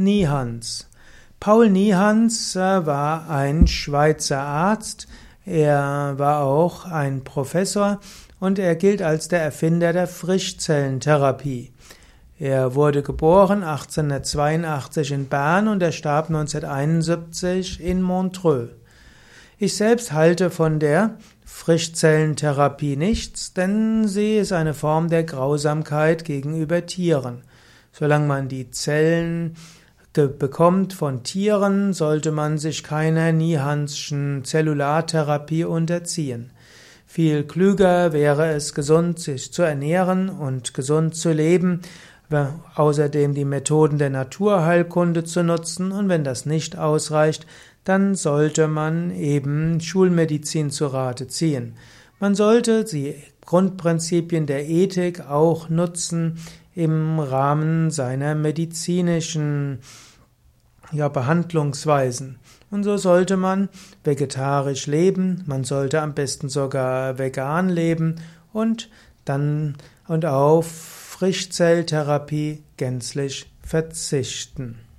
Niehans. Paul Niehans war ein Schweizer Arzt, er war auch ein Professor und er gilt als der Erfinder der Frischzellentherapie. Er wurde geboren 1882 in Bern und er starb 1971 in Montreux. Ich selbst halte von der Frischzellentherapie nichts, denn sie ist eine Form der Grausamkeit gegenüber Tieren. Solange man die Zellen bekommt von Tieren, sollte man sich keiner Niehanschen Zellulartherapie unterziehen. Viel klüger wäre es, gesund sich zu ernähren und gesund zu leben, außerdem die Methoden der Naturheilkunde zu nutzen, und wenn das nicht ausreicht, dann sollte man eben Schulmedizin zu Rate ziehen. Man sollte die Grundprinzipien der Ethik auch nutzen im Rahmen seiner medizinischen Behandlungsweisen. Und so sollte man vegetarisch leben, man sollte am besten sogar vegan leben und auf Frischzelltherapie gänzlich verzichten.